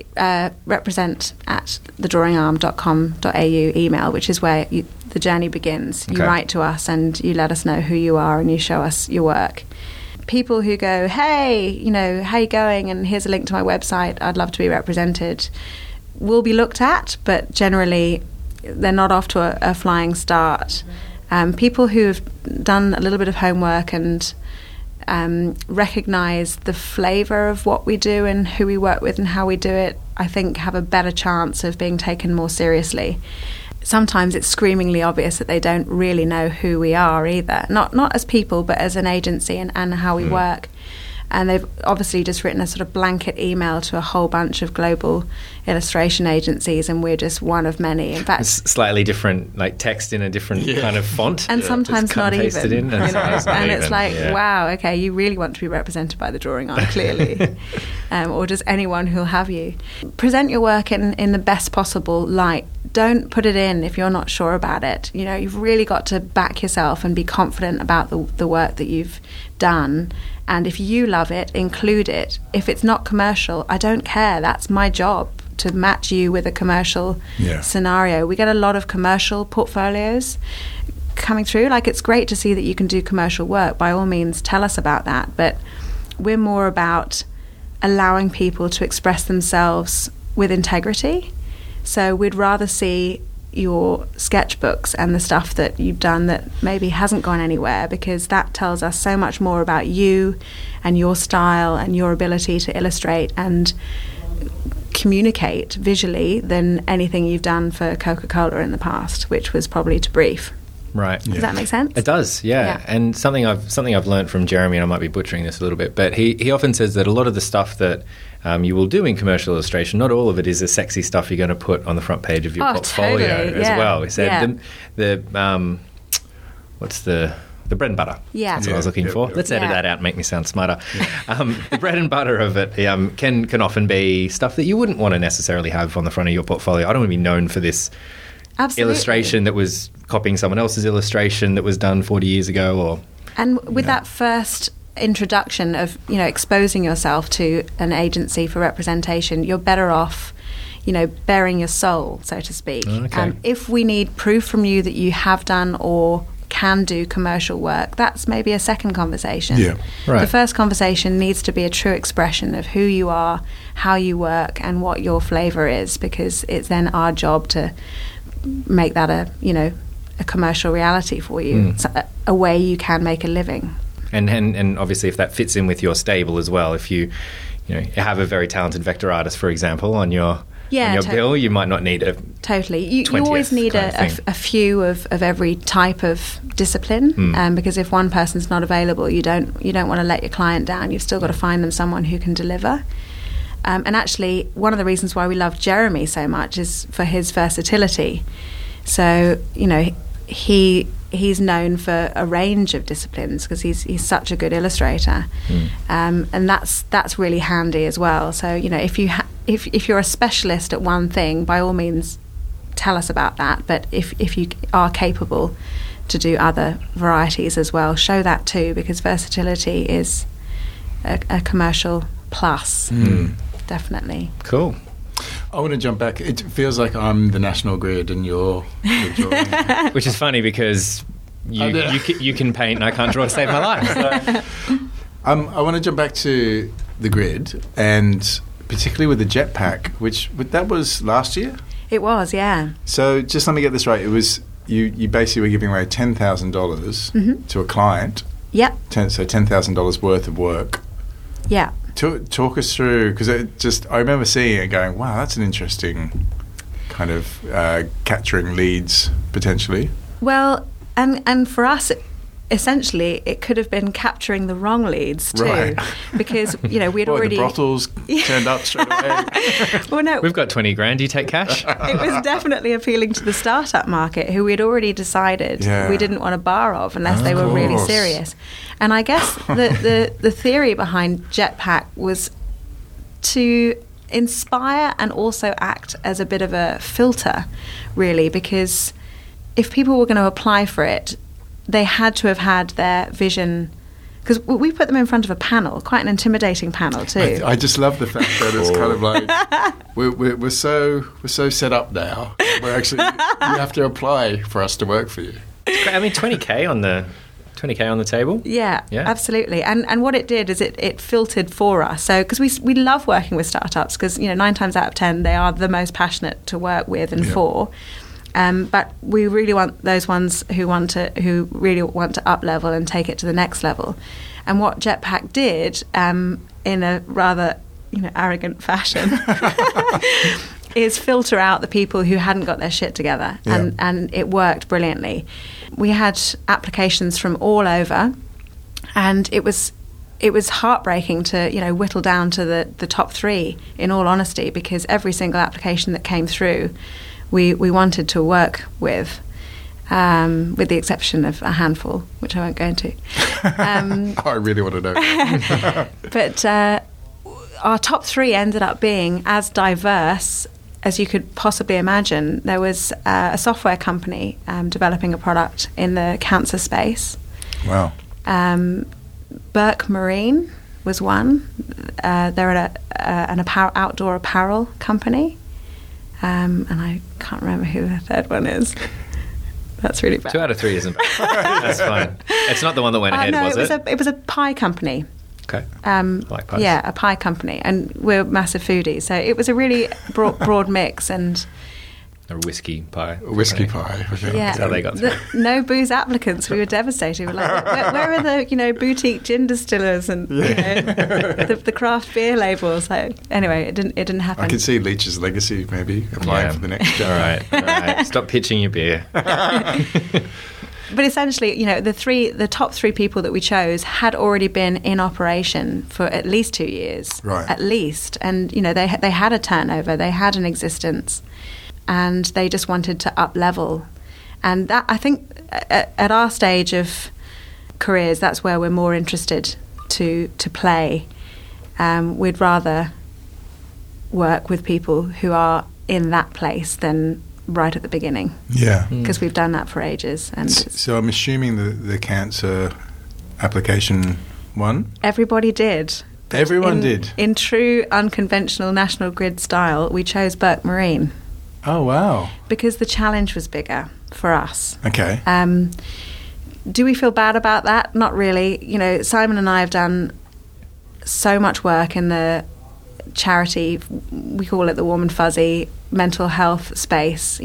represent@thedrawingarm.com.au email, which is where the journey begins. Okay. You write to us and you let us know who you are and you show us your work. People who go, hey, you know, how you going? And here's a link to my website. I'd love to be represented. Will be looked at, but generally they're not off to a flying start. People who have done a little bit of homework and recognise the flavour of what we do and who we work with and how we do it, I think have a better chance of being taken more seriously. Sometimes it's screamingly obvious that they don't really know who we are either, not as people, but as an agency and how we work. And they've obviously just written a sort of blanket email to a whole bunch of global illustration agencies, and we're just one of many. In fact, it's slightly different, like text in a different kind of font. And sometimes not even. It's like, wow, okay, you really want to be represented by the Drawing Arm, clearly. Or just anyone who'll have you. Present your work in the best possible light don't put it in if you're not sure about it. You know, you've really got to back yourself and be confident about the work that you've done. And if you love it, include it. If it's not commercial, I don't care. That's my job, to match you with a commercial scenario. We get a lot of commercial portfolios coming through. Like, it's great to see that you can do commercial work. By all means, tell us about that. But we're more about allowing people to express themselves with integrity. So we'd rather see your sketchbooks and the stuff that you've done that maybe hasn't gone anywhere, because that tells us so much more about you and your style and your ability to illustrate and communicate visually than anything you've done for Coca-Cola in the past, which was probably to brief. Right. Yeah. Does that make sense? It does, yeah. And something I've learned from Jeremy, and I might be butchering this a little bit, but he often says that a lot of the stuff that you will do in commercial illustration, not all of it is the sexy stuff you're going to put on the front page of your portfolio totally. As well. He said the bread and butter. Yeah. That's what I was looking for. Let's edit that out and make me sound smarter. Yeah. The bread and butter of it can often be stuff that you wouldn't want to necessarily have on the front of your portfolio. I don't want to be known for this illustration that was copying someone else's illustration that was done 40 years ago. That first introduction of, you know, exposing yourself to an agency for representation, you're better off, you know, bearing your soul, so to speak. Okay. If we need proof from you that you have done or can do commercial work, that's maybe a second conversation. Yeah, right. The first conversation needs to be a true expression of who you are, how you work, and what your flavour is, because it's then our job to make that a commercial reality for you. It's a way you can make a living. And obviously if that fits in with your stable as well, if you have a very talented vector artist, for example, on your bill, you might not need a totally. You always need a few of every type of discipline, because if one person's not available, you don't want to let your client down. You've still got to find them someone who can deliver. And actually, one of the reasons why we love Jeremy so much is for his versatility. So, you know, he's known for a range of disciplines because he's such a good illustrator, and that's really handy as well. So, you know, if you're a specialist at one thing, by all means, tell us about that. But if you are capable to do other varieties as well, show that too, because versatility is a commercial plus. Definitely. Cool. I want to jump back. It feels like I'm the National Grid and you're the drawing. Which is funny because you can paint and I can't draw to save my life. So. I want to jump back to the grid, and particularly with the jetpack, which that was last year? It was, yeah. So just let me get this right. It was you basically were giving away $10,000 to a client. Yep. So $10,000 worth of work. Yeah. Talk us through, because I remember seeing it and going, wow, that's an interesting kind of capturing leads potentially. Well, and for us, essentially, it could have been capturing the wrong leads too, right? Because we'd already the brothels turned up straight away. Well, no, we've got 20 grand. Do you take cash? It was definitely appealing to the startup market, who we'd already decided we didn't want a bar of unless they were really serious. And I guess the theory behind Jetpack was to inspire and also act as a bit of a filter, really, because if people were going to apply for it, they had to have had their vision, because we put them in front of a panel, quite an intimidating panel too. I just love the fact that it's kind of like we're so set up now. We're actually, you have to apply for us to work for you. I mean, $20K on the table. Yeah, absolutely. And what it did is it filtered for us. So because we love working with startups, because 9 times out of 10 they are the most passionate to work with and for. But we really want those ones who really want to up level and take it to the next level. And what Jetpack did, in a rather arrogant fashion, is filter out the people who hadn't got their shit together. Yeah. And it worked brilliantly. We had applications from all over, and it was heartbreaking to whittle down to the top 3, in all honesty, because every single application that came through, we wanted to work with the exception of a handful, which I won't go into. I really want to know. But our top 3 ended up being as diverse as you could possibly imagine, there was a software company developing a product in the cancer space. Wow. Burke Marine was one. They're an outdoor apparel company. And I can't remember who the third one is. That's really bad. 2 out of 3 isn't bad. That's fine. It's not the one that went ahead, no, was it? It was a pie company. Okay. I like pies. Yeah, a pie company. And we're massive foodies. So it was a really broad mix. And a whiskey pie. A whiskey pie. Okay. Yeah. That's how they got through. No booze applicants. We were devastated. We were like, where are the, boutique gin distillers and the craft beer labels? Like, anyway, it didn't happen. I can see Leach's legacy maybe applying for the next job. All right. Stop pitching your beer. But essentially, the top 3 people that we chose had already been in operation for at least 2 years. Right. At least. And, they had a turnover. They had an existence. And they just wanted to up-level. And that, I think, at our stage of careers, that's where we're more interested to play. We'd rather work with people who are in that place than right at the beginning. Yeah. Because we've done that for ages. And so I'm assuming the cancer application won? Everybody did. Everyone did? In true unconventional National Grid style, we chose Burke Marine. Oh, wow. Because the challenge was bigger for us. Okay. Do we feel bad about that? Not really. Simon and I have done so much work in the charity, we call it the warm and fuzzy mental health space.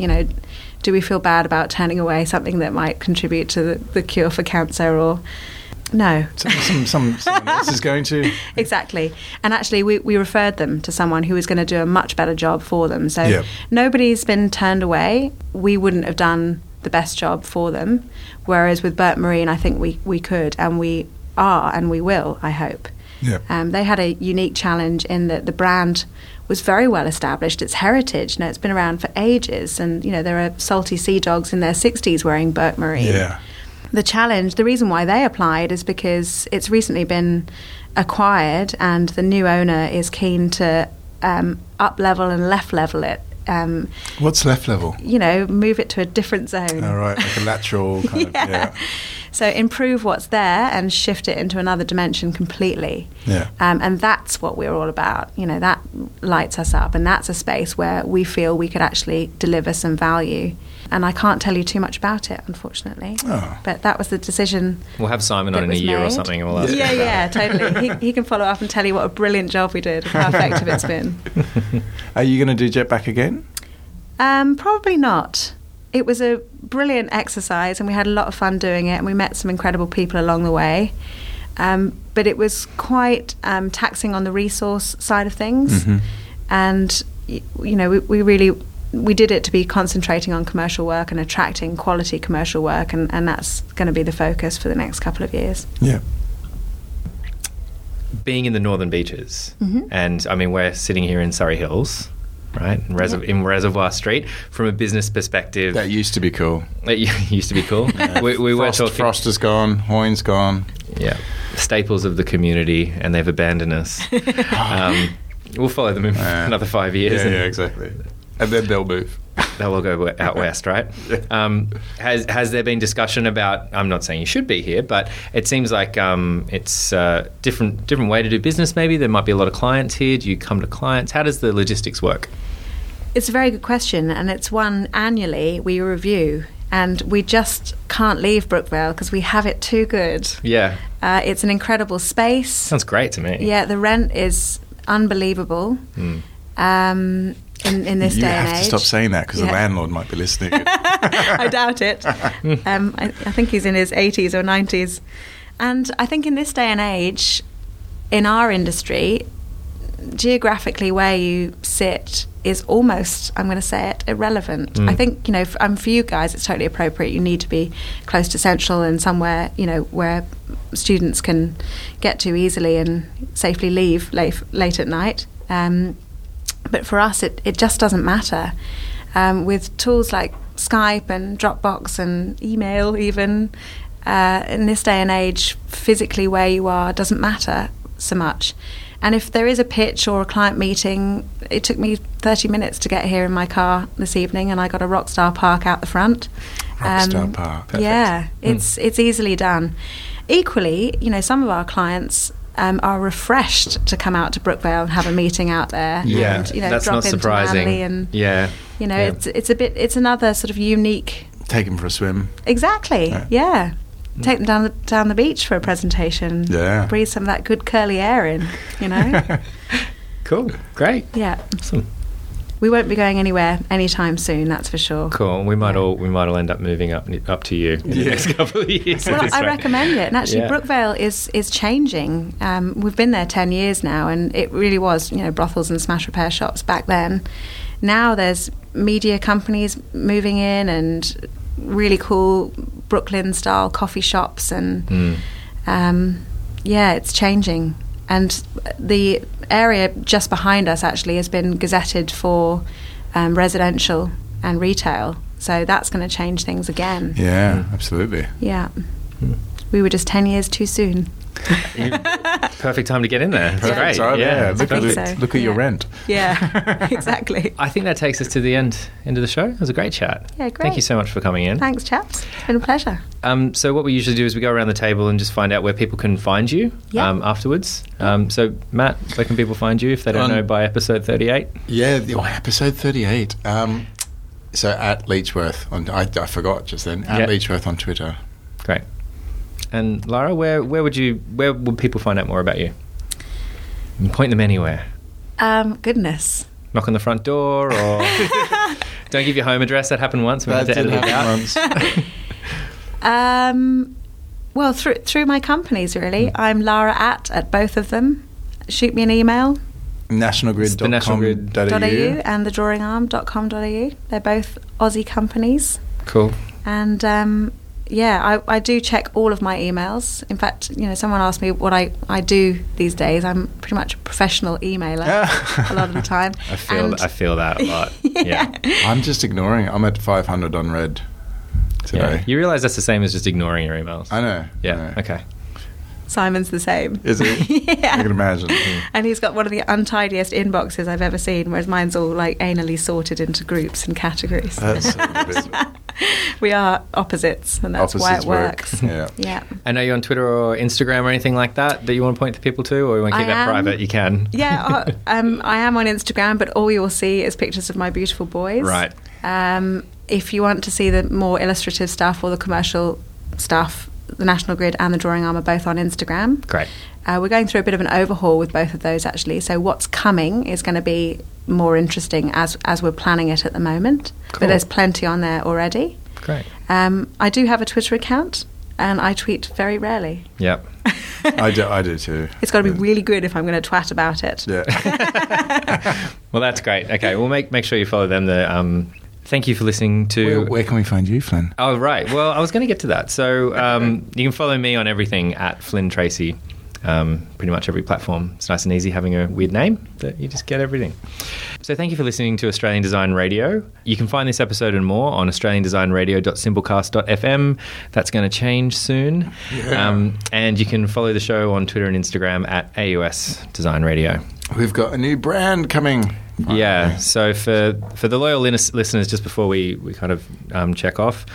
Do we feel bad about turning away something that might contribute to the cure for cancer or... No. Someone else is going to... Exactly. And actually, we referred them to someone who was going to do a much better job for them. So nobody's been turned away. We wouldn't have done the best job for them. Whereas with Bert Marine, I think we could, and we are, and we will, I hope. Yeah. They had a unique challenge in that the brand was very well established. Its heritage, it's been around for ages. And, there are salty sea dogs in their 60s wearing Bert Marine. Yeah. The challenge, the reason why they applied is because it's recently been acquired and the new owner is keen to up-level and left-level it. What's left-level? Move it to a different zone. Oh, right, like a lateral kind of, yeah. So improve what's there and shift it into another dimension completely. Yeah. And that's what we're all about. That lights us up, and that's a space where we feel we could actually deliver some value. And I can't tell you too much about it, unfortunately. Oh. But that was the decision. We'll have Simon on in a year or something. And we'll ask totally. He can follow up and tell you what a brilliant job we did and how effective it's been. Are you going to do Jetback again? Probably not. It was a brilliant exercise and we had a lot of fun doing it and we met some incredible people along the way. But it was quite taxing on the resource side of things. Mm-hmm. And, we really... We did it to be concentrating on commercial work and attracting quality commercial work, and that's going to be the focus for the next couple of years. Yeah. Being in the Northern Beaches, mm-hmm. and I mean, we're sitting here in Surrey Hills, right, in Reservoir Street. From a business perspective, that used to be cool. Yeah. We were talking. Frost is gone. Hoyne's gone. Yeah, staples of the community, and they've abandoned us. We'll follow them in another 5 years. Yeah, exactly. And then they'll move. They'll all go out west, right? Has there been discussion about, I'm not saying you should be here, but it seems like it's a different way to do business maybe. There might be a lot of clients here. Do you come to clients? How does the logistics work? It's a very good question, and it's one annually we review. And we just can't leave Brookvale because we have it too good. Yeah. It's an incredible space. Sounds great to me. Yeah, the rent is unbelievable. Mm. In this day and age. You have to stop saying that because the landlord might be listening. I doubt it. I think he's in his 80s or 90s. And I think in this day and age, in our industry, geographically where you sit is almost, I'm going to say it, irrelevant. Mm. I think, for you guys, it's totally appropriate. You need to be close to Central and somewhere, where students can get to easily and safely leave late at night. But for us, it just doesn't matter. With tools like Skype and Dropbox and email even, in this day and age, physically where you are doesn't matter so much. And if there is a pitch or a client meeting, it took me 30 minutes to get here in my car this evening, and I got a Rockstar Park out the front. Rockstar Park, perfect. Yeah, it's easily done. Equally, you know, some of our clients are refreshed to come out to Brookvale and have a meeting out there. Yeah, and, you know, that's drop not into surprising. And, yeah, you know, yeah. It's a bit. It's another sort of unique. Take them for a swim. Exactly. Yeah. Yeah. Take them down the beach for a presentation. Yeah. Breathe some of that good curly air in, you know. Cool. Great. Yeah. Awesome. We won't be going anywhere anytime soon, that's for sure. Cool. We might all end up moving up to you in the next couple of years. Well, I recommend it. And actually, Brookvale is changing. We've been there 10 years now, and it really was, you know, brothels and smash repair shops back then. Now there's media companies moving in and really cool Brooklyn-style coffee shops, and it's changing. And the area just behind us actually has been gazetted for residential and retail, so that's going to change things again. Yeah, absolutely. Yeah. We were just 10 years too soon. Perfect time to get in there. That's great. Time, yeah. Look at your rent. Yeah, exactly. I think that takes us to the end of the show. It was a great chat. Yeah, great. Thank you so much for coming in. Thanks, chaps. It's been a pleasure. So what we usually do is we go around the table and just find out where people can find you afterwards. So, Matt, where can people find you if they don't know by episode 38? Yeah, episode 38. So at Leachworth. I forgot just then. At Leachworth on Twitter. Great. And Lara, where would people find out more about you? You can point them anywhere. Goodness. Knock on the front door, or don't give your home address. That happened once. We had to edit it out. Well, through my companies, really. I'm Lara at both of them. Shoot me an email. Nationalgrid.com.au and thedrawingarm.com.au. They're both Aussie companies. Cool. And. Yeah, I do check all of my emails. In fact, you know, someone asked me what I do these days. I'm pretty much a professional emailer a lot of the time. I feel that a lot. Yeah. I'm just ignoring it. I'm at 500 unread today. Yeah. You realise that's the same as just ignoring your emails. I know. Yeah. I know. Okay. Simon's the same. Is he? Yeah. I can imagine. And he's got one of the untidiest inboxes I've ever seen, whereas mine's all like anally sorted into groups and categories. That's we are opposites, and that's opposites why it works. Yeah. And are you on Twitter or Instagram or anything like that you want to point the people to, or you want to keep that private? You can. Yeah, I am on Instagram, but all you'll see is pictures of my beautiful boys. Right. If you want to see the more illustrative stuff or the commercial stuff, the National Grid and the Drawing Arm are both on Instagram. Great. We're going through a bit of an overhaul with both of those, actually. So what's coming is going to be more interesting as we're planning it at the moment. Cool. But there's plenty on there already. Great. I do have a Twitter account, and I tweet very rarely. Yep. I do too. It's got to be really good if I'm going to twat about it. Yeah. Well, that's great. Okay, well, make sure you follow them. Thank you for listening to... Where can we find you, Flynn? Oh, right. Well, I was going to get to that. So you can follow me on everything at Flynn Tracy, pretty much every platform. It's nice and easy having a weird name that you just get everything. So thank you for listening to Australian Design Radio. You can find this episode and more on australiandesignradio.simplecast.fm. That's going to change soon. Yeah. And you can follow the show on Twitter and Instagram at AUS Design Radio. We've got a new brand coming. Yeah, so for the loyal listeners, just before we kind of check off,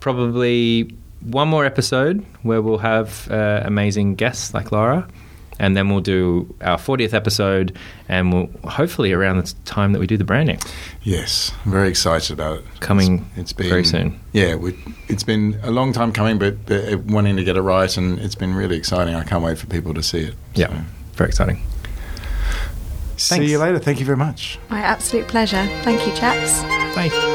probably one more episode where we'll have amazing guests like Lara, and then we'll do our 40th episode, and we'll hopefully around the time that we do the branding. Yes, I'm very excited about it. Coming it's been, very soon. Yeah, it's been a long time coming, but wanting to get it right, and it's been really exciting. I can't wait for people to see it. So. Yeah, very exciting. Thanks. See you later. Thank you very much. My absolute pleasure. Thank you, chaps. Bye.